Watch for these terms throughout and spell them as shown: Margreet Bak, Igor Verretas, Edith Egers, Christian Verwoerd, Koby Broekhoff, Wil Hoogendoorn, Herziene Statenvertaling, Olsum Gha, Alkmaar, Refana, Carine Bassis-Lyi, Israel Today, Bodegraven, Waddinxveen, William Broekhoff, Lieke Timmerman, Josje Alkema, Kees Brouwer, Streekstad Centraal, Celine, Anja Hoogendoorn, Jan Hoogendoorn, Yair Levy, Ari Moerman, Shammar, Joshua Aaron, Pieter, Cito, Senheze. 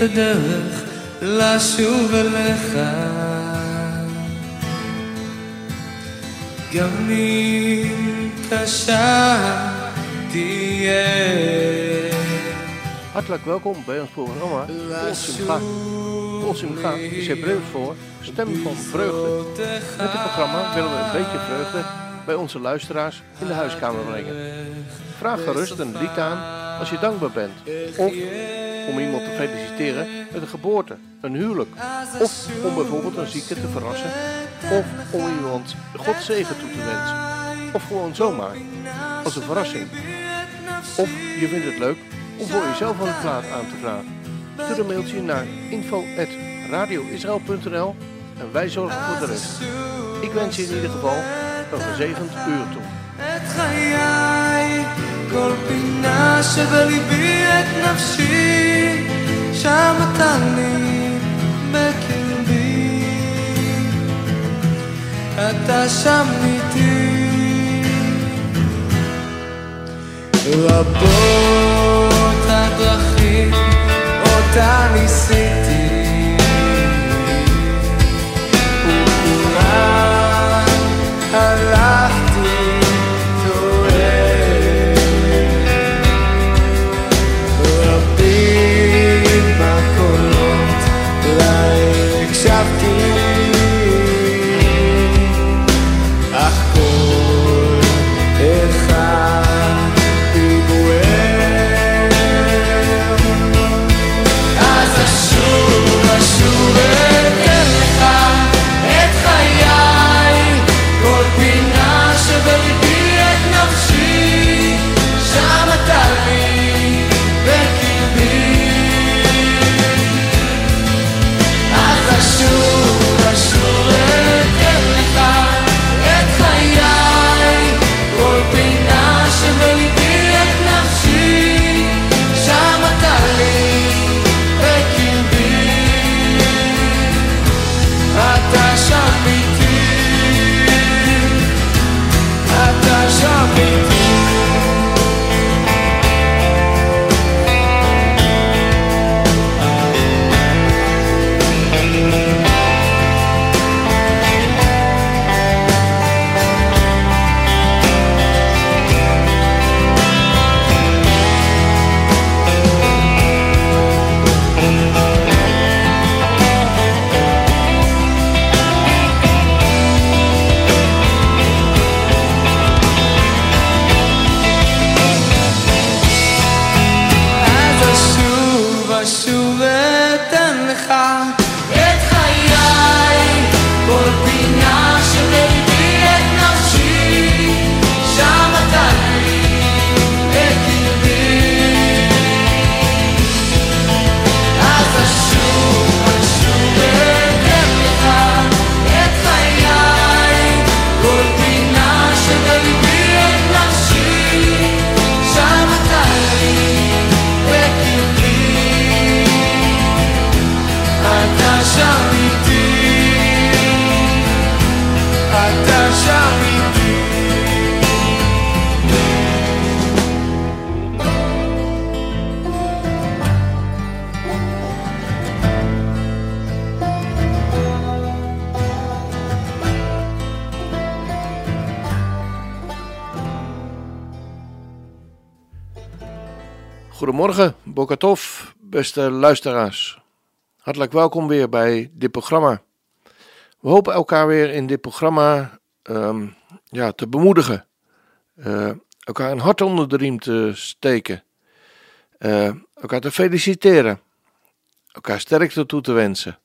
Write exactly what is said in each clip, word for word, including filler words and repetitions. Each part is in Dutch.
את הדרך לשוב אליך. גם אם קשה תהיה. Hartelijk welkom bij ons programma Olsum Gha. Olsum Gha is Hebreeuws voor Stem van Vreugde. Met dit programma willen we een beetje vreugde bij onze luisteraars in de huiskamer brengen. Vraag gerust een lied aan als je dankbaar bent. Of om iemand te feliciteren met een geboorte, een huwelijk. Of om bijvoorbeeld een zieke te verrassen. Of om iemand Gods zegen toe te wensen. Of gewoon zomaar, als een verrassing. Of je vindt het leuk om voor jezelf een plaat aan te vragen. Stuur een mailtje naar info at radio israël punt n l en wij zorgen voor de rest. Ik wens je in ieder geval een gezegend uur toe. רבות הדרכים אותה ניסיתי וכולם הלכתי טועה רבים בקולות אולי הקשבתי אך כל אחד Goedemorgen, Bokatov, beste luisteraars. Hartelijk welkom weer bij dit programma. We hopen elkaar weer in dit programma um, ja, te bemoedigen. Uh, elkaar een hart onder de riem te steken. Uh, elkaar te feliciteren. Elkaar sterkte toe te wensen.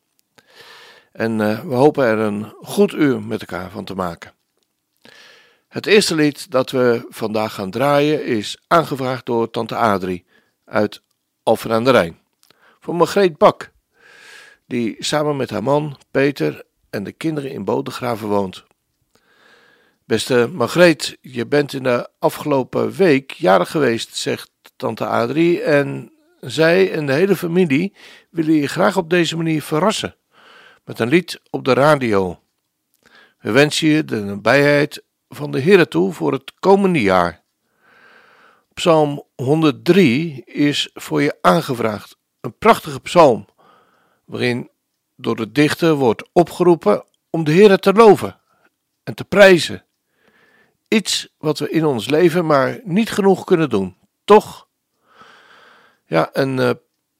En uh, we hopen er een goed uur met elkaar van te maken. Het eerste lied dat we vandaag gaan draaien is aangevraagd door tante Adrie uit Alphen aan de Rijn. Voor Margreet Bak, die samen met haar man Peter en de kinderen in Bodegraven woont. Beste Margreet, je bent in de afgelopen week jarig geweest, zegt tante Adrie. En zij en de hele familie willen je graag op deze manier verrassen. Met een lied op de radio. We wensen je de nabijheid van de Heere toe voor het komende jaar. Psalm honderd drie is voor je aangevraagd een prachtige psalm, waarin door de dichter wordt opgeroepen om de Heere te loven en te prijzen. Iets wat we in ons leven maar niet genoeg kunnen doen, toch? Ja, en uh,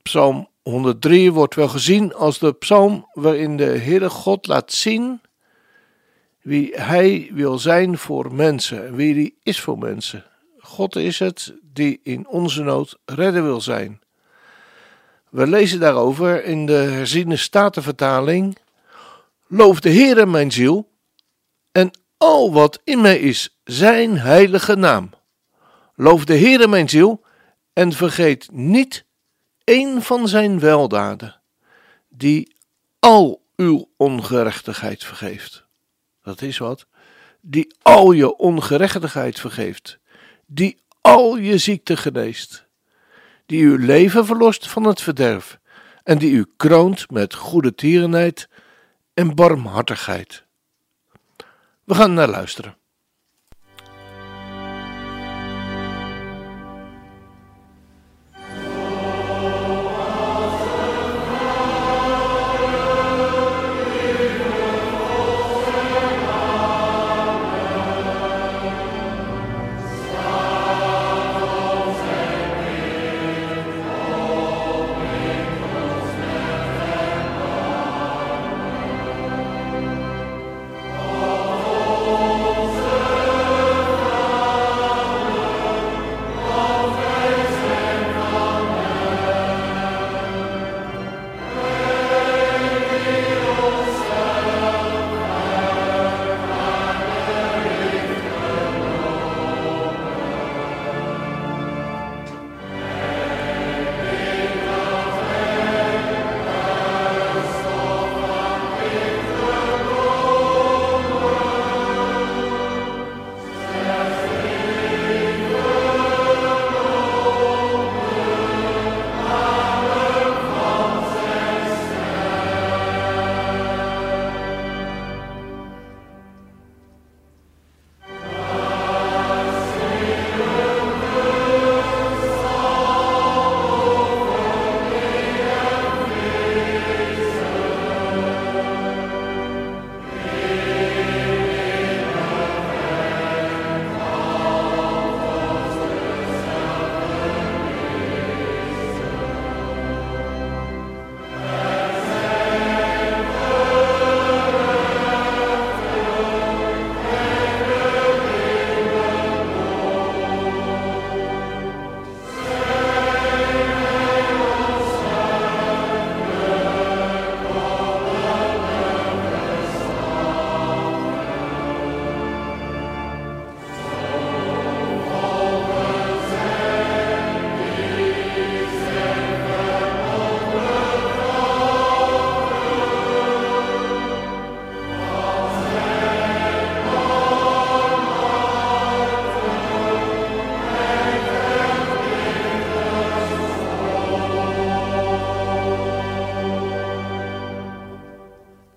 psalm honderddrie wordt wel gezien als de psalm waarin de Heere God laat zien wie Hij wil zijn voor mensen en wie Hij is voor mensen. God is het die in onze nood redder wil zijn. We lezen daarover in de Herziene Statenvertaling: Loof de Heere mijn ziel en al wat in mij is, zijn heilige naam. Loof de Heere mijn ziel en vergeet niet één van zijn weldaden, die al uw ongerechtigheid vergeeft. Dat is wat. Die al je ongerechtigheid vergeeft, die al je ziekte geneest, die uw leven verlost van het verderf en die u kroont met goede tierenheid en barmhartigheid. We gaan naar luisteren.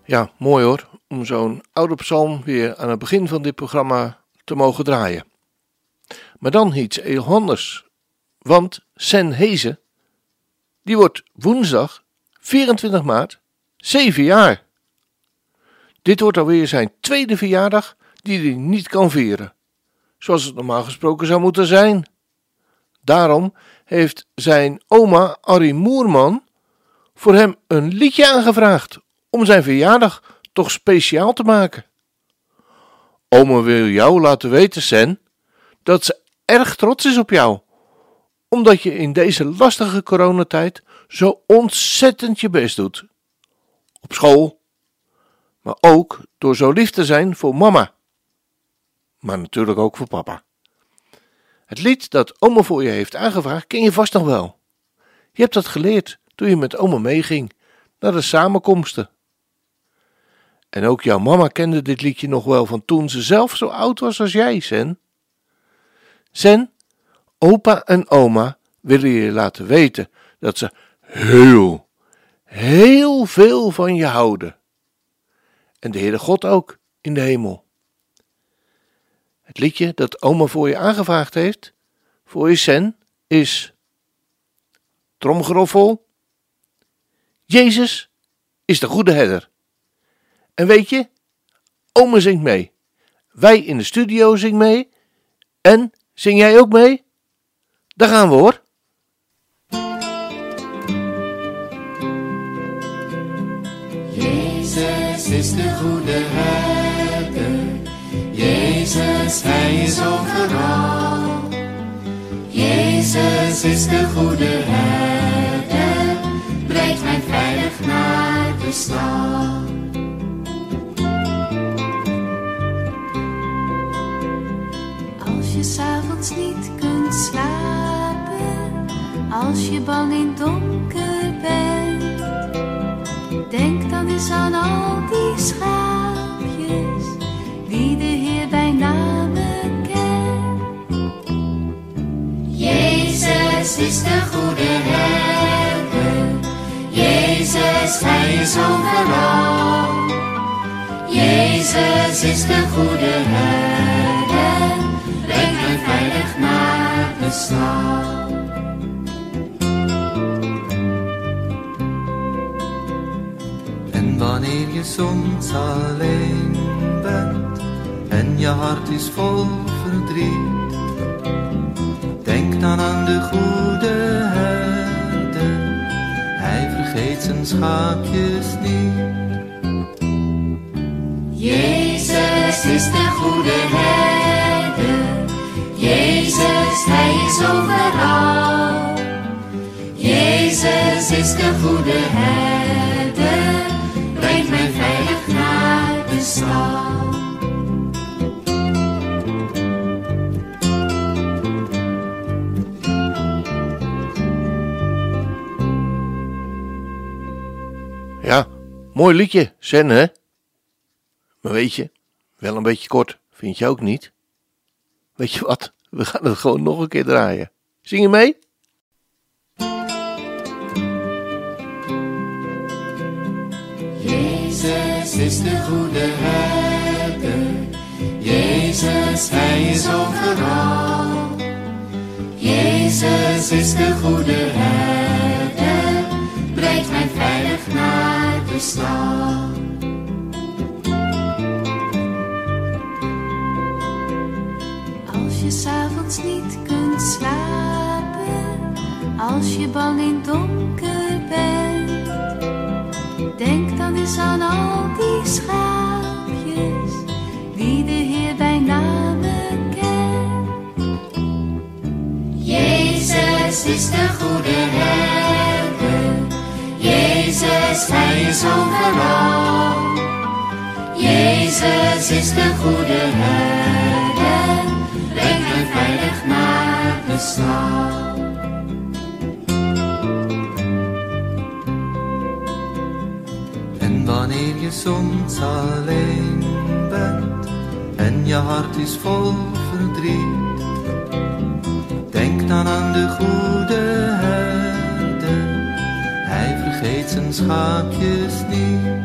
Ja, mooi hoor, om zo'n oude psalm weer aan het begin van dit programma te mogen draaien. Maar dan iets heel anders, want Senheze, die wordt woensdag vierentwintig maart zeven jaar. Dit wordt alweer zijn tweede verjaardag die hij niet kan vieren, zoals het normaal gesproken zou moeten zijn. Daarom heeft zijn oma Ari Moerman voor hem een liedje aangevraagd om zijn verjaardag toch speciaal te maken. Oma wil jou laten weten, Sen, dat ze erg trots is op jou, omdat je in deze lastige coronatijd zo ontzettend je best doet. Op school, maar ook door zo lief te zijn voor mama, maar natuurlijk ook voor papa. Het lied dat oma voor je heeft aangevraagd ken je vast nog wel. Je hebt dat geleerd toen je met oma meeging naar de samenkomsten. En ook jouw mama kende dit liedje nog wel van toen ze zelf zo oud was als jij, Sen. Sen, opa en oma willen je laten weten dat ze heel, heel veel van je houden. En de Heere God ook, in de hemel. Het liedje dat oma voor je aangevraagd heeft, voor je Sen, is: Tromgeroffel, Jezus is de goede herder. En weet je, Ome zingt mee. Wij in de studio zingen mee. En zing jij ook mee? Daar gaan we hoor. Jezus is de goede herder. Jezus, hij is overal. Jezus is de goede herder. Brengt mij veilig naar de stal. Als je 's avonds niet kunt slapen, als je bang in donker bent, denk dan eens aan al die schaapjes die de Heer bij naam kent. Jezus is de goede herder. Jezus, hij is overal. Jezus is de goede herder. Breng mij veilig naar de stal. En wanneer je soms alleen bent en je hart is vol verdriet, denk dan aan de goede herder. Hij vergeet zijn schaapjes niet. Jezus is de goede herder. Jezus, hij is overal. Jezus is de goede herder. Breng mij veilig naar de stal. Ja, mooi liedje, Sen, hè? Maar weet je, wel een beetje kort, vind je ook niet? Weet je wat, we gaan het gewoon nog een keer draaien. Zing je mee? Jezus is de goede herder. Jezus, hij is overal. Jezus is de goede herder. Brengt mij veilig naar de stal. Als je 's avonds niet kunt slapen, als je bang in donker bent, denk dan eens aan al die schaapjes die de Heer bij naam kent. Jezus is de goede herder. Jezus, hij is overal. Jezus is de goede herder. Breng mij veilig naar de stal. Wanneer je soms alleen bent en je hart is vol verdriet, denk dan aan de goede herder. Hij vergeet zijn schaapjes niet.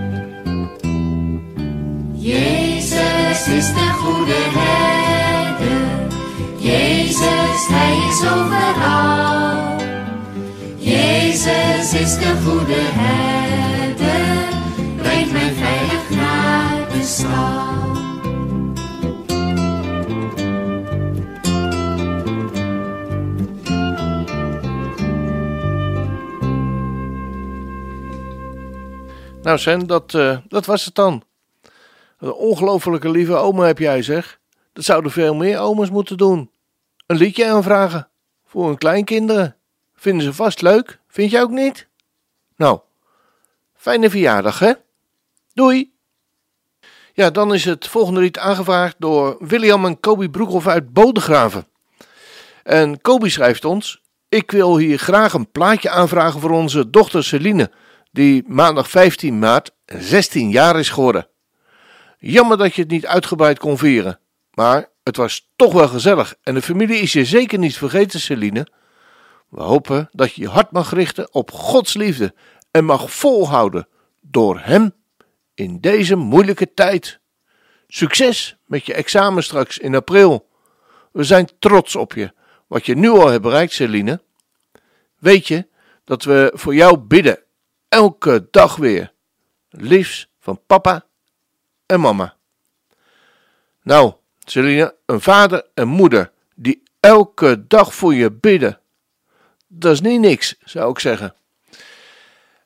Jezus is de goede herder. Jezus, hij is overal. Jezus is de goede herder. Breng mij veilig naar de stal. Nou Sen, dat, uh, dat was het dan. Een ongelofelijke lieve oma heb jij zeg. Dat zouden veel meer oma's moeten doen. Een liedje aanvragen voor hun kleinkinderen. Vinden ze vast leuk, vind jij ook niet? Nou, fijne verjaardag hè? Doei! Ja, dan is het volgende lied aangevraagd door William en Koby Broekhoff uit Bodegraven. En Koby schrijft ons: ik wil hier graag een plaatje aanvragen voor onze dochter Celine, die maandag vijftien maart zestien jaar is geworden. Jammer dat je het niet uitgebreid kon vieren, maar het was toch wel gezellig en de familie is je zeker niet vergeten, Celine. We hopen dat je je hart mag richten op Gods liefde en mag volhouden door Hem in deze moeilijke tijd. Succes met je examen straks in april. We zijn trots op je, wat je nu al hebt bereikt, Celine. Weet je dat we voor jou bidden elke dag weer. Liefst van papa en mama. Nou, Celine, een vader en moeder die elke dag voor je bidden. Dat is niet niks, zou ik zeggen.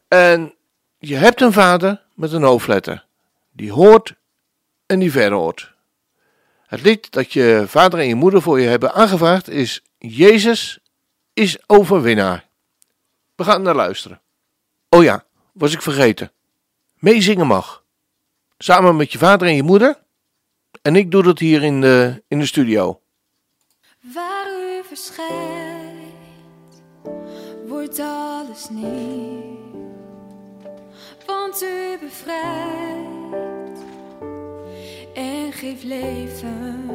En je hebt een vader met een hoofdletter. Die hoort en die verhoort. Het lied dat je vader en je moeder voor je hebben aangevraagd is Jezus is overwinnaar. We gaan naar luisteren. Oh ja, was ik vergeten. Meezingen mag. Samen met je vader en je moeder. En ik doe dat hier in de, in de studio. Waar u verschijnt, wordt alles nieuw. Want u bevrijdt en geeft leven.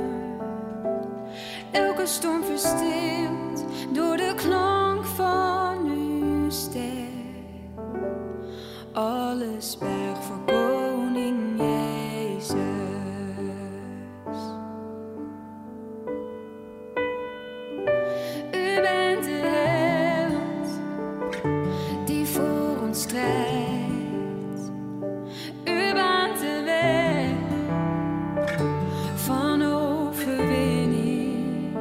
Elke storm verstilt door de klank van uw stem. Alles buigt voor koning Jezus. U bent de held die voor ons strijdt. U baant de weg van overwinning.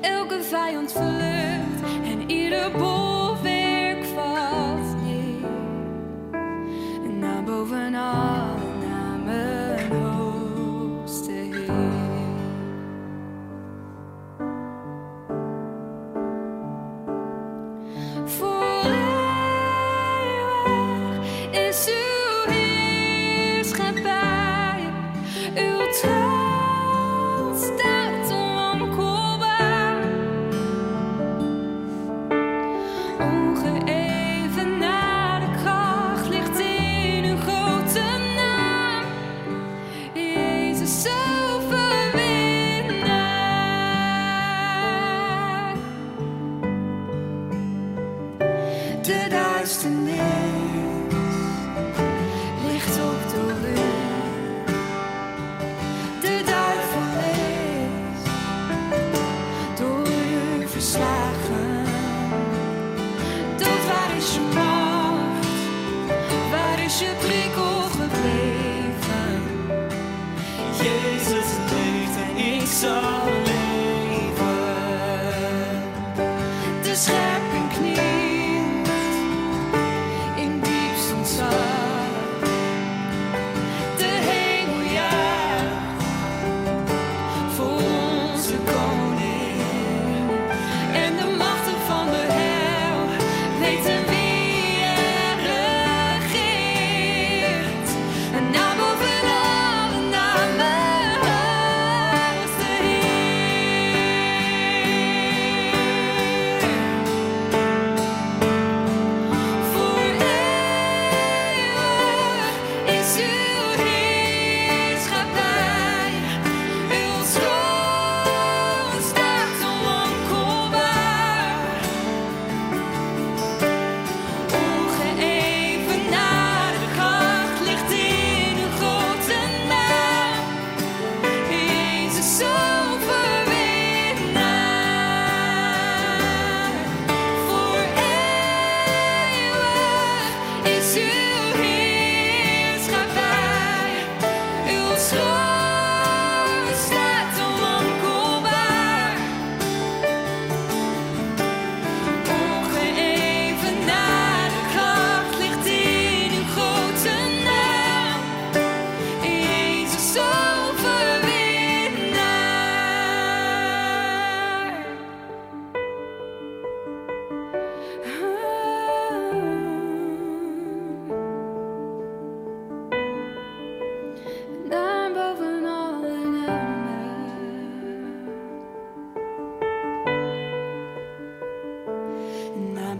Elke vijand vlucht en ieder bolwerk valt. Bovenal naar mijn hoogste Heer. Voor eeuwig is uw heerschappij. Uw trouw staat onomkoopbaar.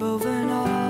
Boven alle namen,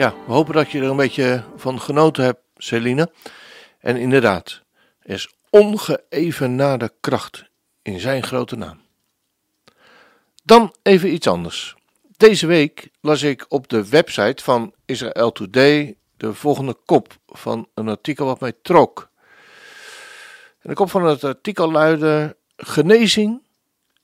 Ja, we hopen dat je er een beetje van genoten hebt, Celine. En inderdaad, er is ongeëvenaarde kracht in zijn grote naam. Dan even iets anders. Deze week las ik op de website van Israel Today de volgende kop van een artikel wat mij trok. En de kop van het artikel luidde: genezing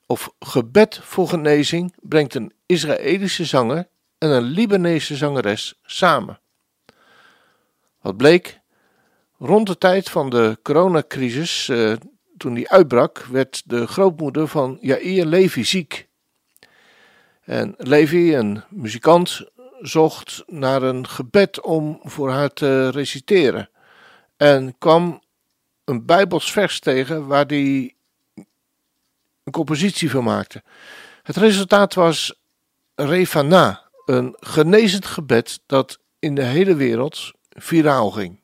of gebed voor genezing brengt een Israëlische zanger en een Libanese zangeres samen. Wat bleek? Rond de tijd van de coronacrisis, eh, toen die uitbrak, werd de grootmoeder van Yair Levy ziek. En Levy, een muzikant, zocht naar een gebed om voor haar te reciteren. En kwam een Bijbels vers tegen waar hij een compositie van maakte. Het resultaat was Refana, een genezend gebed dat in de hele wereld viraal ging.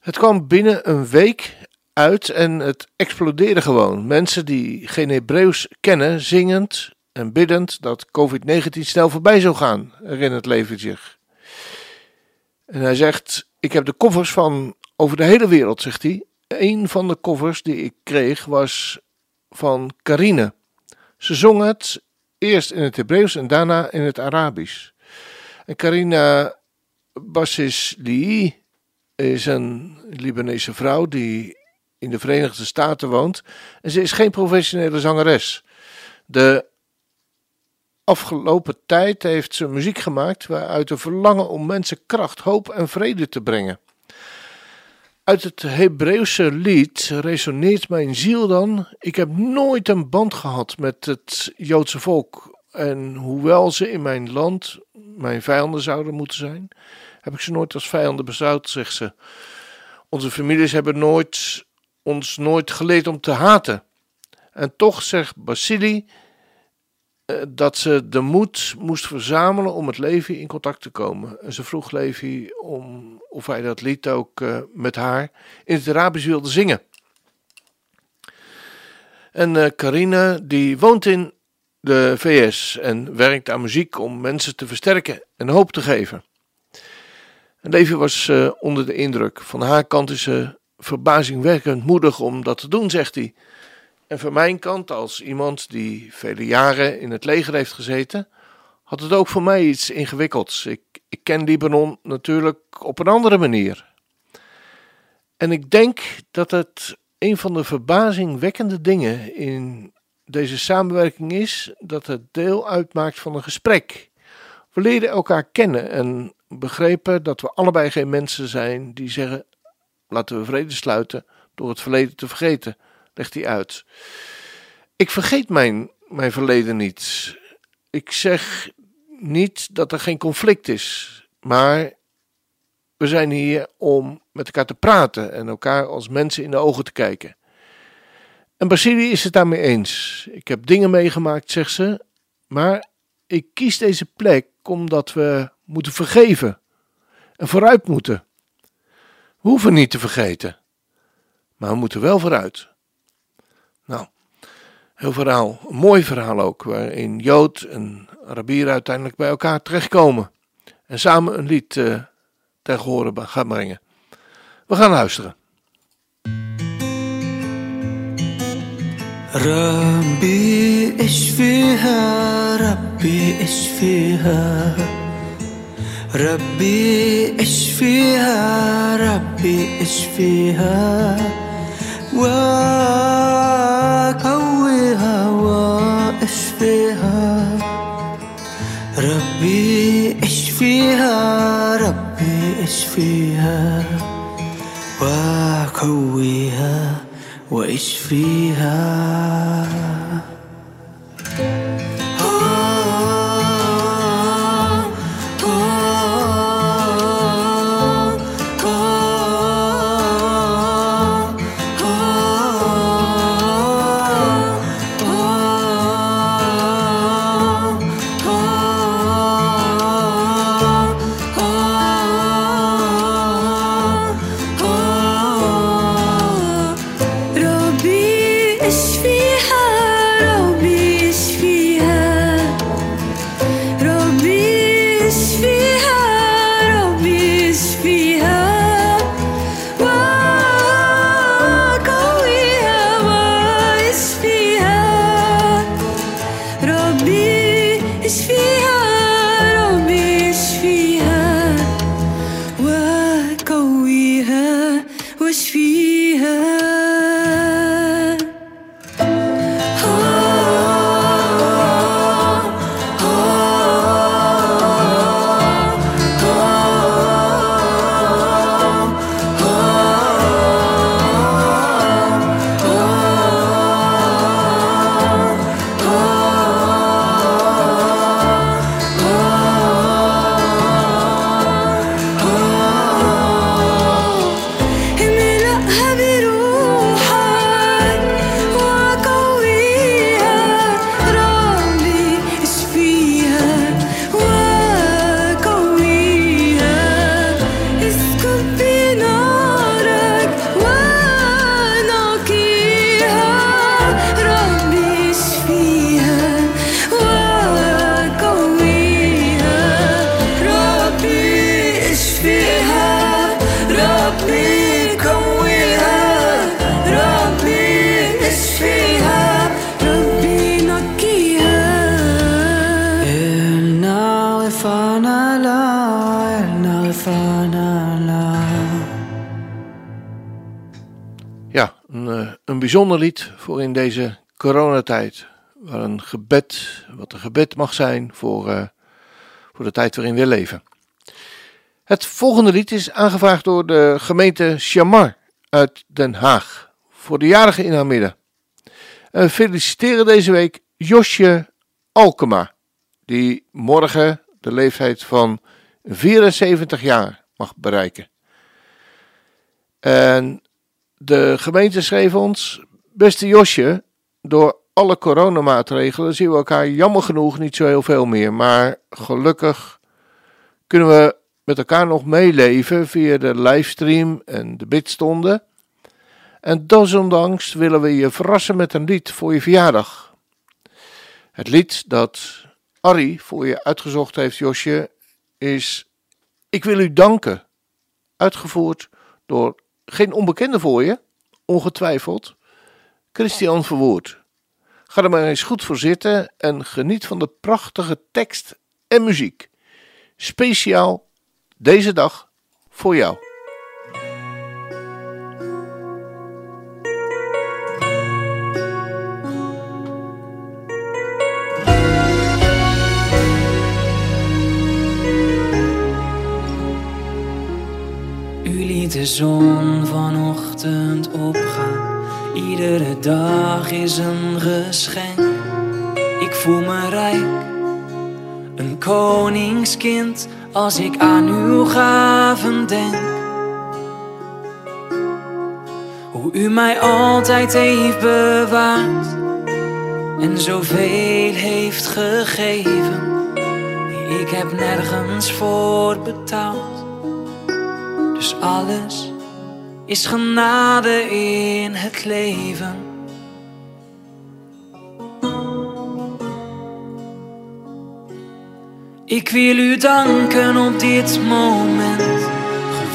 Het kwam binnen een week uit en het explodeerde gewoon. Mensen die geen Hebreeuws kennen, zingend en biddend dat covid negentien snel voorbij zou gaan, herinnert Levy zich. En hij zegt: ik heb de koffers van over de hele wereld, zegt hij. Een van de koffers die ik kreeg was van Carine. Ze zong het eerst in het Hebreeuws en daarna in het Arabisch. En Carine Bassis-Lyi is een Libanese vrouw die in de Verenigde Staten woont. En ze is geen professionele zangeres. De afgelopen tijd heeft ze muziek gemaakt waaruit een verlangen om mensen kracht, hoop en vrede te brengen. Uit het Hebreeuwse lied resoneert mijn ziel dan. Ik heb nooit een band gehad met het Joodse volk. En hoewel ze in mijn land mijn vijanden zouden moeten zijn, heb ik ze nooit als vijanden beschouwd, zegt ze. Onze families hebben nooit, ons nooit geleerd om te haten. En toch zegt Basili eh, dat ze de moed moest verzamelen om met Levy in contact te komen. En ze vroeg Levy om, of hij dat lied ook eh, met haar in het Arabisch wilde zingen. En eh, Carine, die woont in de V S en werkt aan muziek om mensen te versterken en hoop te geven. En Levy was uh, onder de indruk. Van haar kant is ze verbazingwekkend moedig om dat te doen, zegt hij. En van mijn kant, als iemand die vele jaren in het leger heeft gezeten, had het ook voor mij iets ingewikkelds. Ik, ik ken Libanon natuurlijk op een andere manier. En ik denk dat het een van de verbazingwekkende dingen in deze samenwerking is dat het deel uitmaakt van een gesprek. We leren elkaar kennen en begrepen dat we allebei geen mensen zijn die zeggen: laten we vrede sluiten door het verleden te vergeten, legt hij uit. Ik vergeet mijn, mijn verleden niet. Ik zeg niet dat er geen conflict is, maar we zijn hier om met elkaar te praten en elkaar als mensen in de ogen te kijken. En Basili is het daarmee eens. Ik heb dingen meegemaakt, zegt ze, maar ik kies deze plek omdat we moeten vergeven en vooruit moeten. We hoeven niet te vergeten, maar we moeten wel vooruit. Nou, heel verhaal, een mooi verhaal ook, waarin Jood en Arabier uiteindelijk bij elkaar terechtkomen en samen een lied uh, ten horen gaan brengen. We gaan luisteren. Rabbi ishfiha, Rabbi ishfiha, Rabbi ishfiha, Rabbi ishfiha, wa qawiha wa ishfiha, Rabbi ishfiha, Rabbi ishfiha, wa qawiha وإيش فيها Rabbi, ishfiha, Een bijzonder lied voor in deze coronatijd, waar een gebed, wat een gebed mag zijn voor, uh, voor de tijd waarin we leven. Het volgende lied is aangevraagd door de gemeente Shammar uit Den Haag, voor de jarigen in haar midden. En we feliciteren deze week Josje Alkema, die morgen de leeftijd van vierenzeventig jaar mag bereiken. En de gemeente schreef ons: beste Josje, door alle coronamaatregelen zien we elkaar jammer genoeg niet zo heel veel meer. Maar gelukkig kunnen we met elkaar nog meeleven via de livestream en de bidstonden. En desondanks willen we je verrassen met een lied voor je verjaardag. Het lied dat Ari voor je uitgezocht heeft, Josje, is Ik wil u danken. Uitgevoerd door geen onbekende voor je, ongetwijfeld, Christian Verwoerd. Ga er maar eens goed voor zitten en geniet van de prachtige tekst en muziek. Speciaal deze dag voor jou. De zon vanochtend opgaan, iedere dag is een geschenk. Ik voel me rijk, een koningskind, als ik aan uw gaven denk. Hoe u mij altijd heeft bewaard en zoveel heeft gegeven, ik heb nergens voor betaald. Dus alles is genade in het leven. Ik wil u danken op dit moment.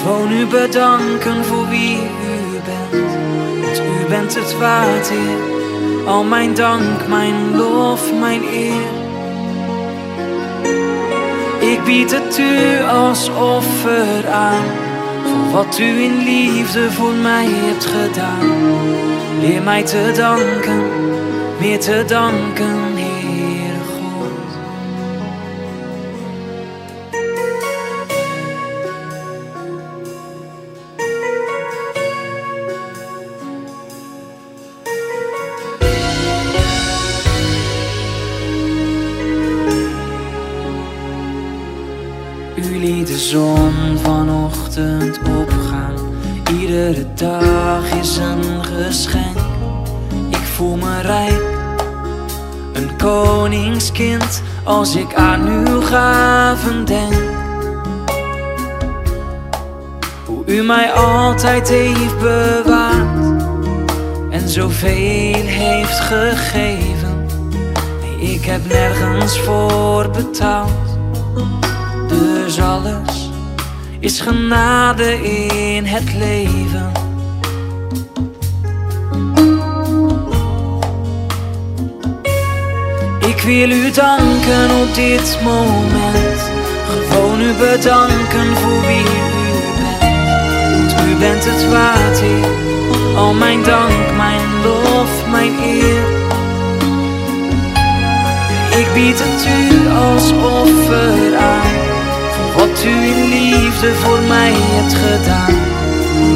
Gewoon u bedanken voor wie u bent. Want u bent het waard, Heer. Al mijn dank, mijn lof, mijn eer. Ik bied het u als offer aan. Wat u in liefde voor mij hebt gedaan. Leer mij te danken, meer te danken, Heere God. U liet de zon vanochtend op. Iedere dag is een geschenk. Ik voel me rijk, een koningskind, als ik aan uw gaven denk. Hoe u mij altijd heeft bewaard en zoveel heeft gegeven. Nee, ik heb nergens voor betaald. is genade in het leven. Ik wil u danken op dit moment. Gewoon u bedanken voor wie u bent. Want u bent het waard, Heer. Al mijn dank, mijn lof, mijn eer. Ik bied het u als offer aan. Voor wat u in liefde voor mij hebt gedaan.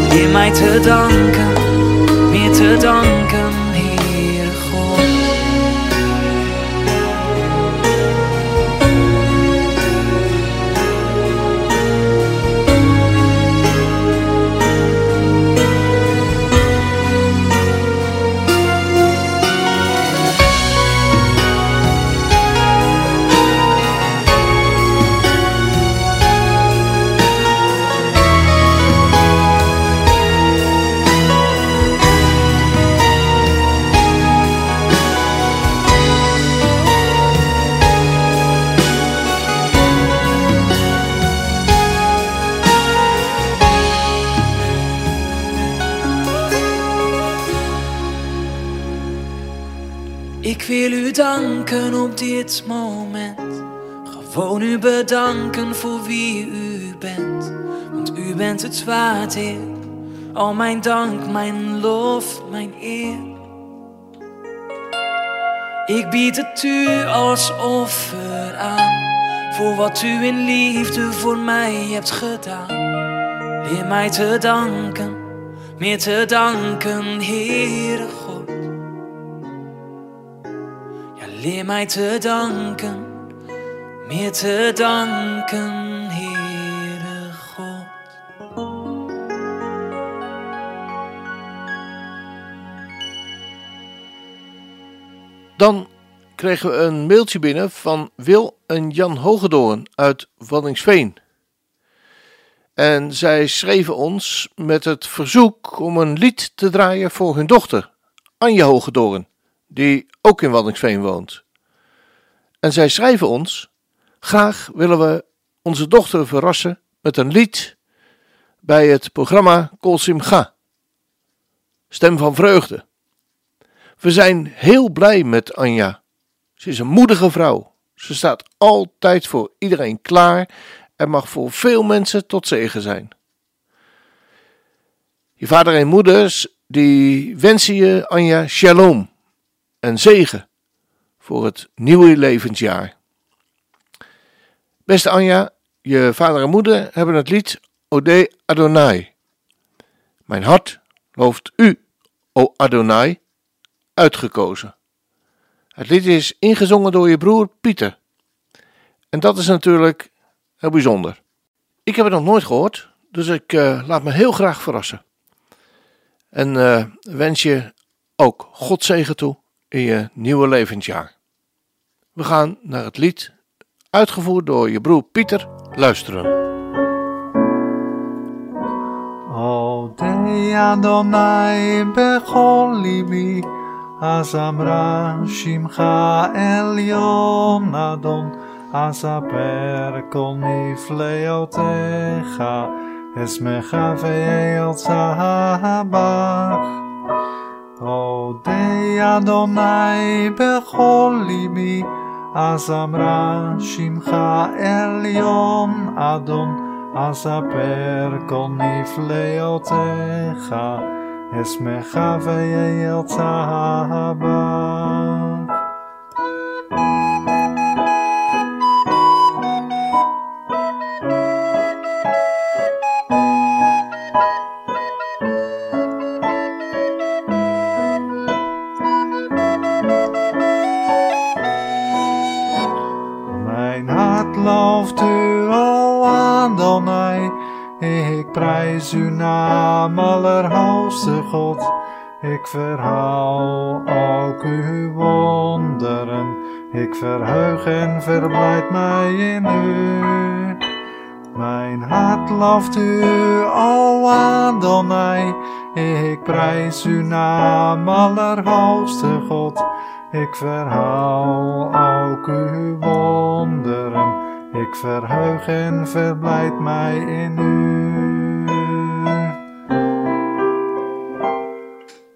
Leer mij te danken, meer te danken, Heere God. Danken op dit moment. Gewoon u bedanken voor wie u bent. Want u bent het waard, Heer. Al mijn dank, mijn lof, mijn eer. Ik bied het u als offer aan. Voor wat u in liefde voor mij hebt gedaan. Leer mij te danken, meer te danken, Heere God. Leer mij te danken, meer te danken, Heere God. Dan kregen we een mailtje binnen van Wil en Jan Hoogendoorn uit Waddinxveen. En zij schreven ons met het verzoek om een lied te draaien voor hun dochter, Anja Hoogendoorn, die ook in Waddinxveen woont. En zij schrijven ons: graag willen we onze dochter verrassen met een lied bij het programma Olsum Gha, Stem van Vreugde. We zijn heel blij met Anja. Ze is een moedige vrouw. Ze staat altijd voor iedereen klaar en mag voor veel mensen tot zegen zijn. Je vader en moeders, die wensen je, Anja, shalom en zegen voor het nieuwe levensjaar. Beste Anja, je vader en moeder hebben het lied Ode Adonai. Mijn hart looft u, o Adonai, uitgekozen. Het lied is ingezongen door je broer Pieter. En dat is natuurlijk heel bijzonder. Ik heb het nog nooit gehoord, dus ik uh, laat me heel graag verrassen. En uh, wens je ook God zegen toe in je nieuwe levensjaar. We gaan naar het lied, uitgevoerd door je broer Pieter, luisteren. Odei Adonai bechol libi, azamra shimcha elyon adon, azaper kol nifleotecha, esmecha ve'elzahabach. Odei Adonai bechol libi, az amra shimcha elyon Adon, asaper kol nifleotecha, esmecha ve'yeltza habach. Ik prijs uw naam, allerhoogste God. Ik verhaal ook uw wonderen. Ik verheug en verblijd mij in u. Mijn hart loft u, o Adonai. Ik prijs uw naam, allerhoogste God. Ik verhaal ook uw wonderen. Ik verheug en verblijd mij in u.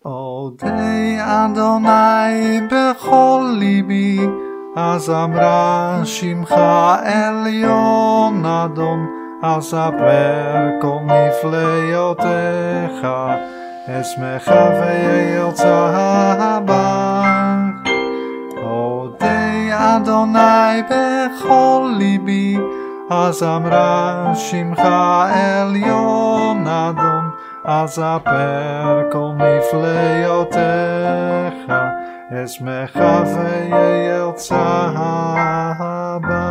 Odei Adonai bechol libi, az amra shimcha elyon Adon, az aper kol nifleotecha, es mecha ve'yelza haba. Odei Adonai bechol libi, az amra shimcha elyon Adon, אז אספר כל נפלאותיך, אשמח וארצה הבא.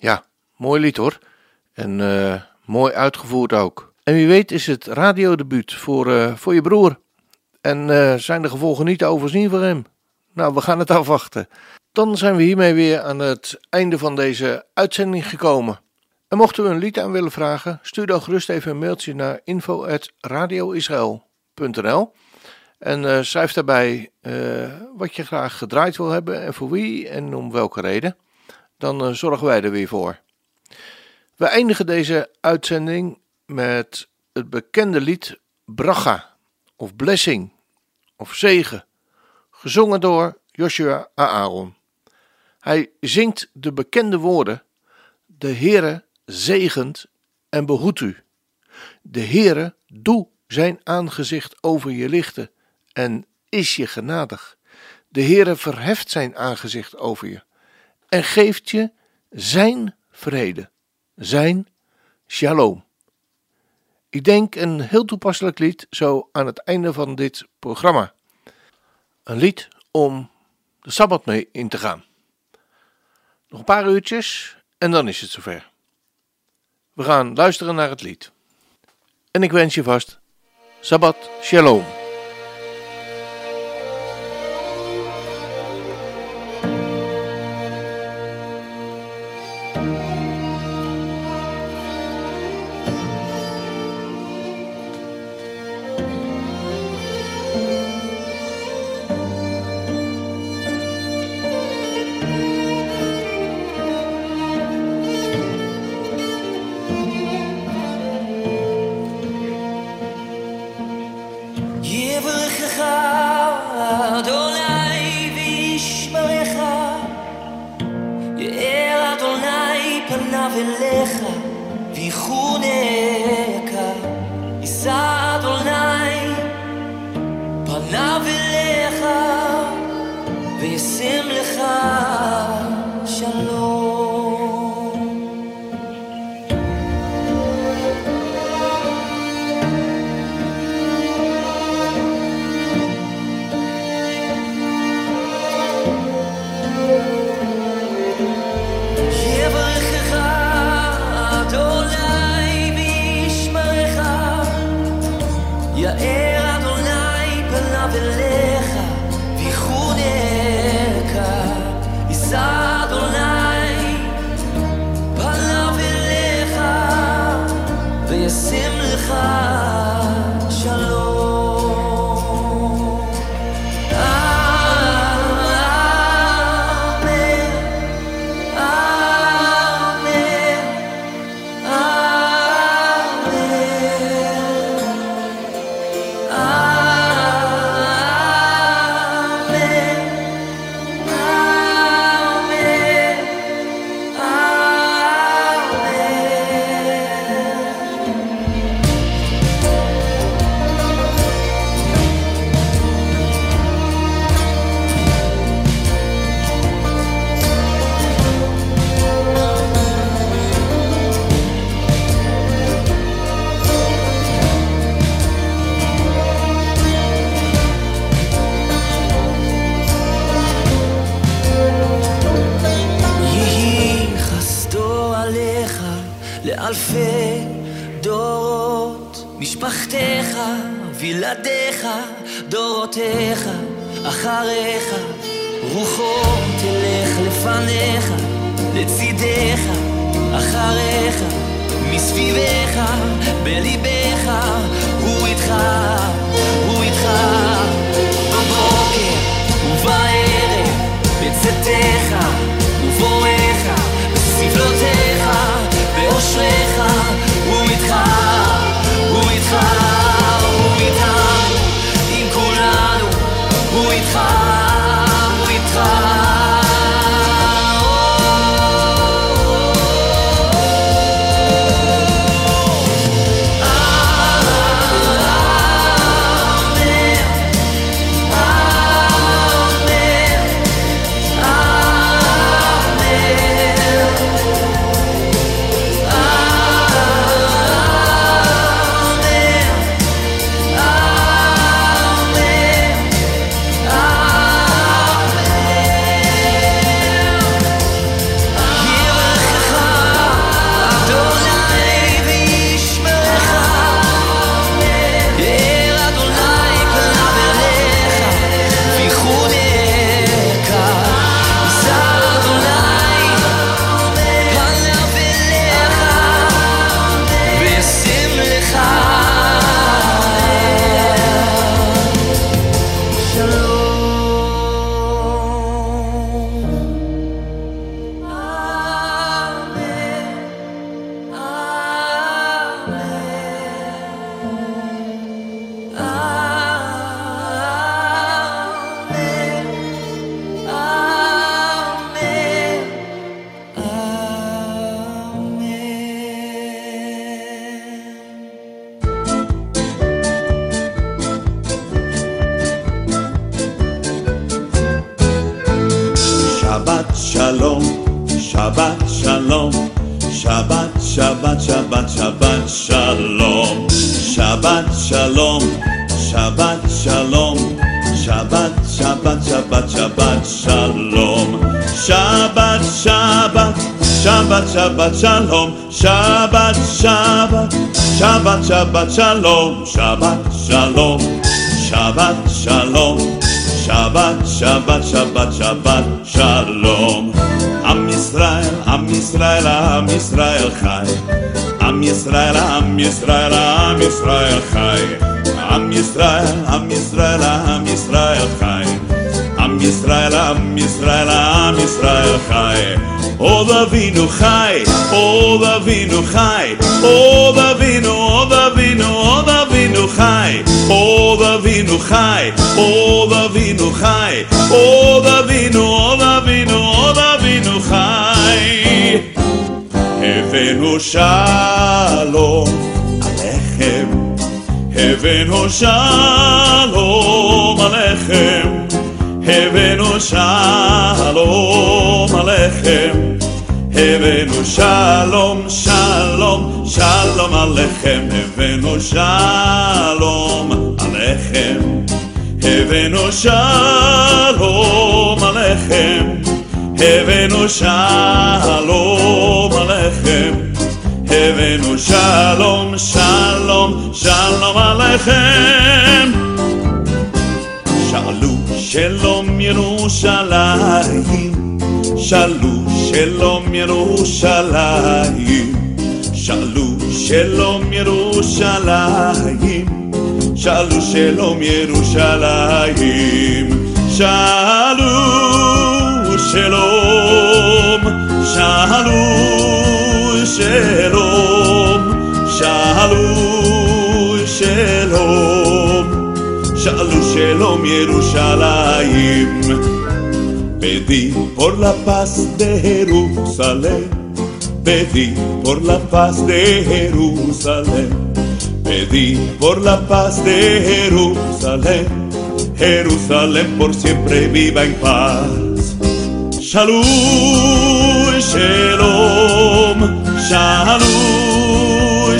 Ja, mooi lied hoor. En uh, mooi uitgevoerd ook. En wie weet is het radiodebuut voor, uh, voor je broer. En uh, zijn de gevolgen niet te overzien voor hem. Nou, we gaan het afwachten. Dan zijn we hiermee weer aan het einde van deze uitzending gekomen. En mochten we een lied aan willen vragen, stuur dan gerust even een mailtje naar info at radio israël punt n l en uh, schrijf daarbij uh, wat je graag gedraaid wil hebben en voor wie en om welke reden. Dan uh, zorgen wij er weer voor. We eindigen deze uitzending met het bekende lied Bracha of Blessing of Zegen, gezongen door Joshua Aaron. Hij zingt de bekende woorden: de Heere zegent en behoedt u. De Heere doe zijn aangezicht over je lichten en is je genadig. De Heere verheft zijn aangezicht over je en geeft je zijn vrede, zijn shalom. Ik denk een heel toepasselijk lied zo aan het einde van dit programma. Een lied om de Sabbat mee in te gaan. Nog een paar uurtjes en dan is het zover. We gaan luisteren naar het lied. En ik wens je vast Sabbat Shalom. Bye. Shabbat shalom, Shabbat shalom, Shabbat Shabbat Shabbat Shabbat shalom, Shabbat shalom, Shabbat shalom, Shabbat Shabbat Shabbat Shabbat shalom, Shabbat Shabbat Shabbat Shabbat shalom, Shabbat Shabbat Shabbat Shabbat shalom, Shabbat shalom, Shabbat shalom. Shabbat, Shabbat, Shabbat, Shabbat, Shalom. Am Yisrael, Am Yisrael, Am Yisrael Chai. Am Yisrael, Am Yisrael, Am Yisrael Chai. Am Yisrael, Am Yisrael, Am Yisrael Chai. Am Yisrael, Am Yisrael, Am Yisrael Chai. O Avinu Chai, O Avinu Chai, O Avinu, O Avinu, O Avinu Chai. O Avinu Chai, O Avinu Chai, O Avinu, O Avinu, O Avinu Chai. Avinu Shalom Alechem, Avinu Shalom Alechem, Avinu Shalom Alechem, Avinu Shalom Shalom. Shalom Alechem, Avinu Shalom Alechem, Avinu Shalom Alechem, Avinu Shalom Alechem, Avinu Shalom, Shalom, Shalom Alechem. Shalu Shalom Yerushalayim, Shalu Shalom Yerushalayim. Shalom Shalom Yerushalayim, Shalom Shalom Yerushalayim, Shalom Shalom, Shalom Shalom, Shalom Shalom, Shalom Shalom Yerushalayim, pedí por la paz de Jerusalén. Pedí por la paz de Jerusalén, pedí por la paz de Jerusalén, Jerusalén por siempre viva en paz. Shalom, Shalom, Shalom,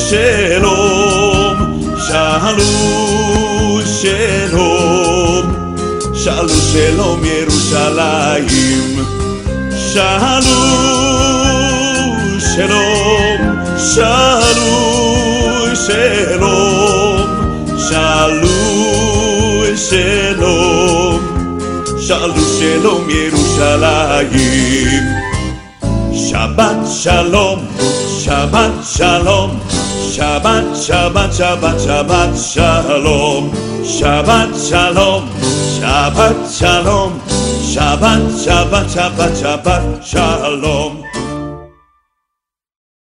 Shalom, Shalom, Shalom, Shalom, Shalom, Jerusalén, Shalom. Shalom, Shalom, Shalom, Shalom, Shalom, Shalom, Shalom, Yerushalayim. Shabbat Shalom, Shabbat Shalom, Shabbat Shabbat Shabbat Shabbat Shalom, Shabbat Shalom, Shabbat Shalom, Shabbat Shabbat Shabbat Shabbat Shalom.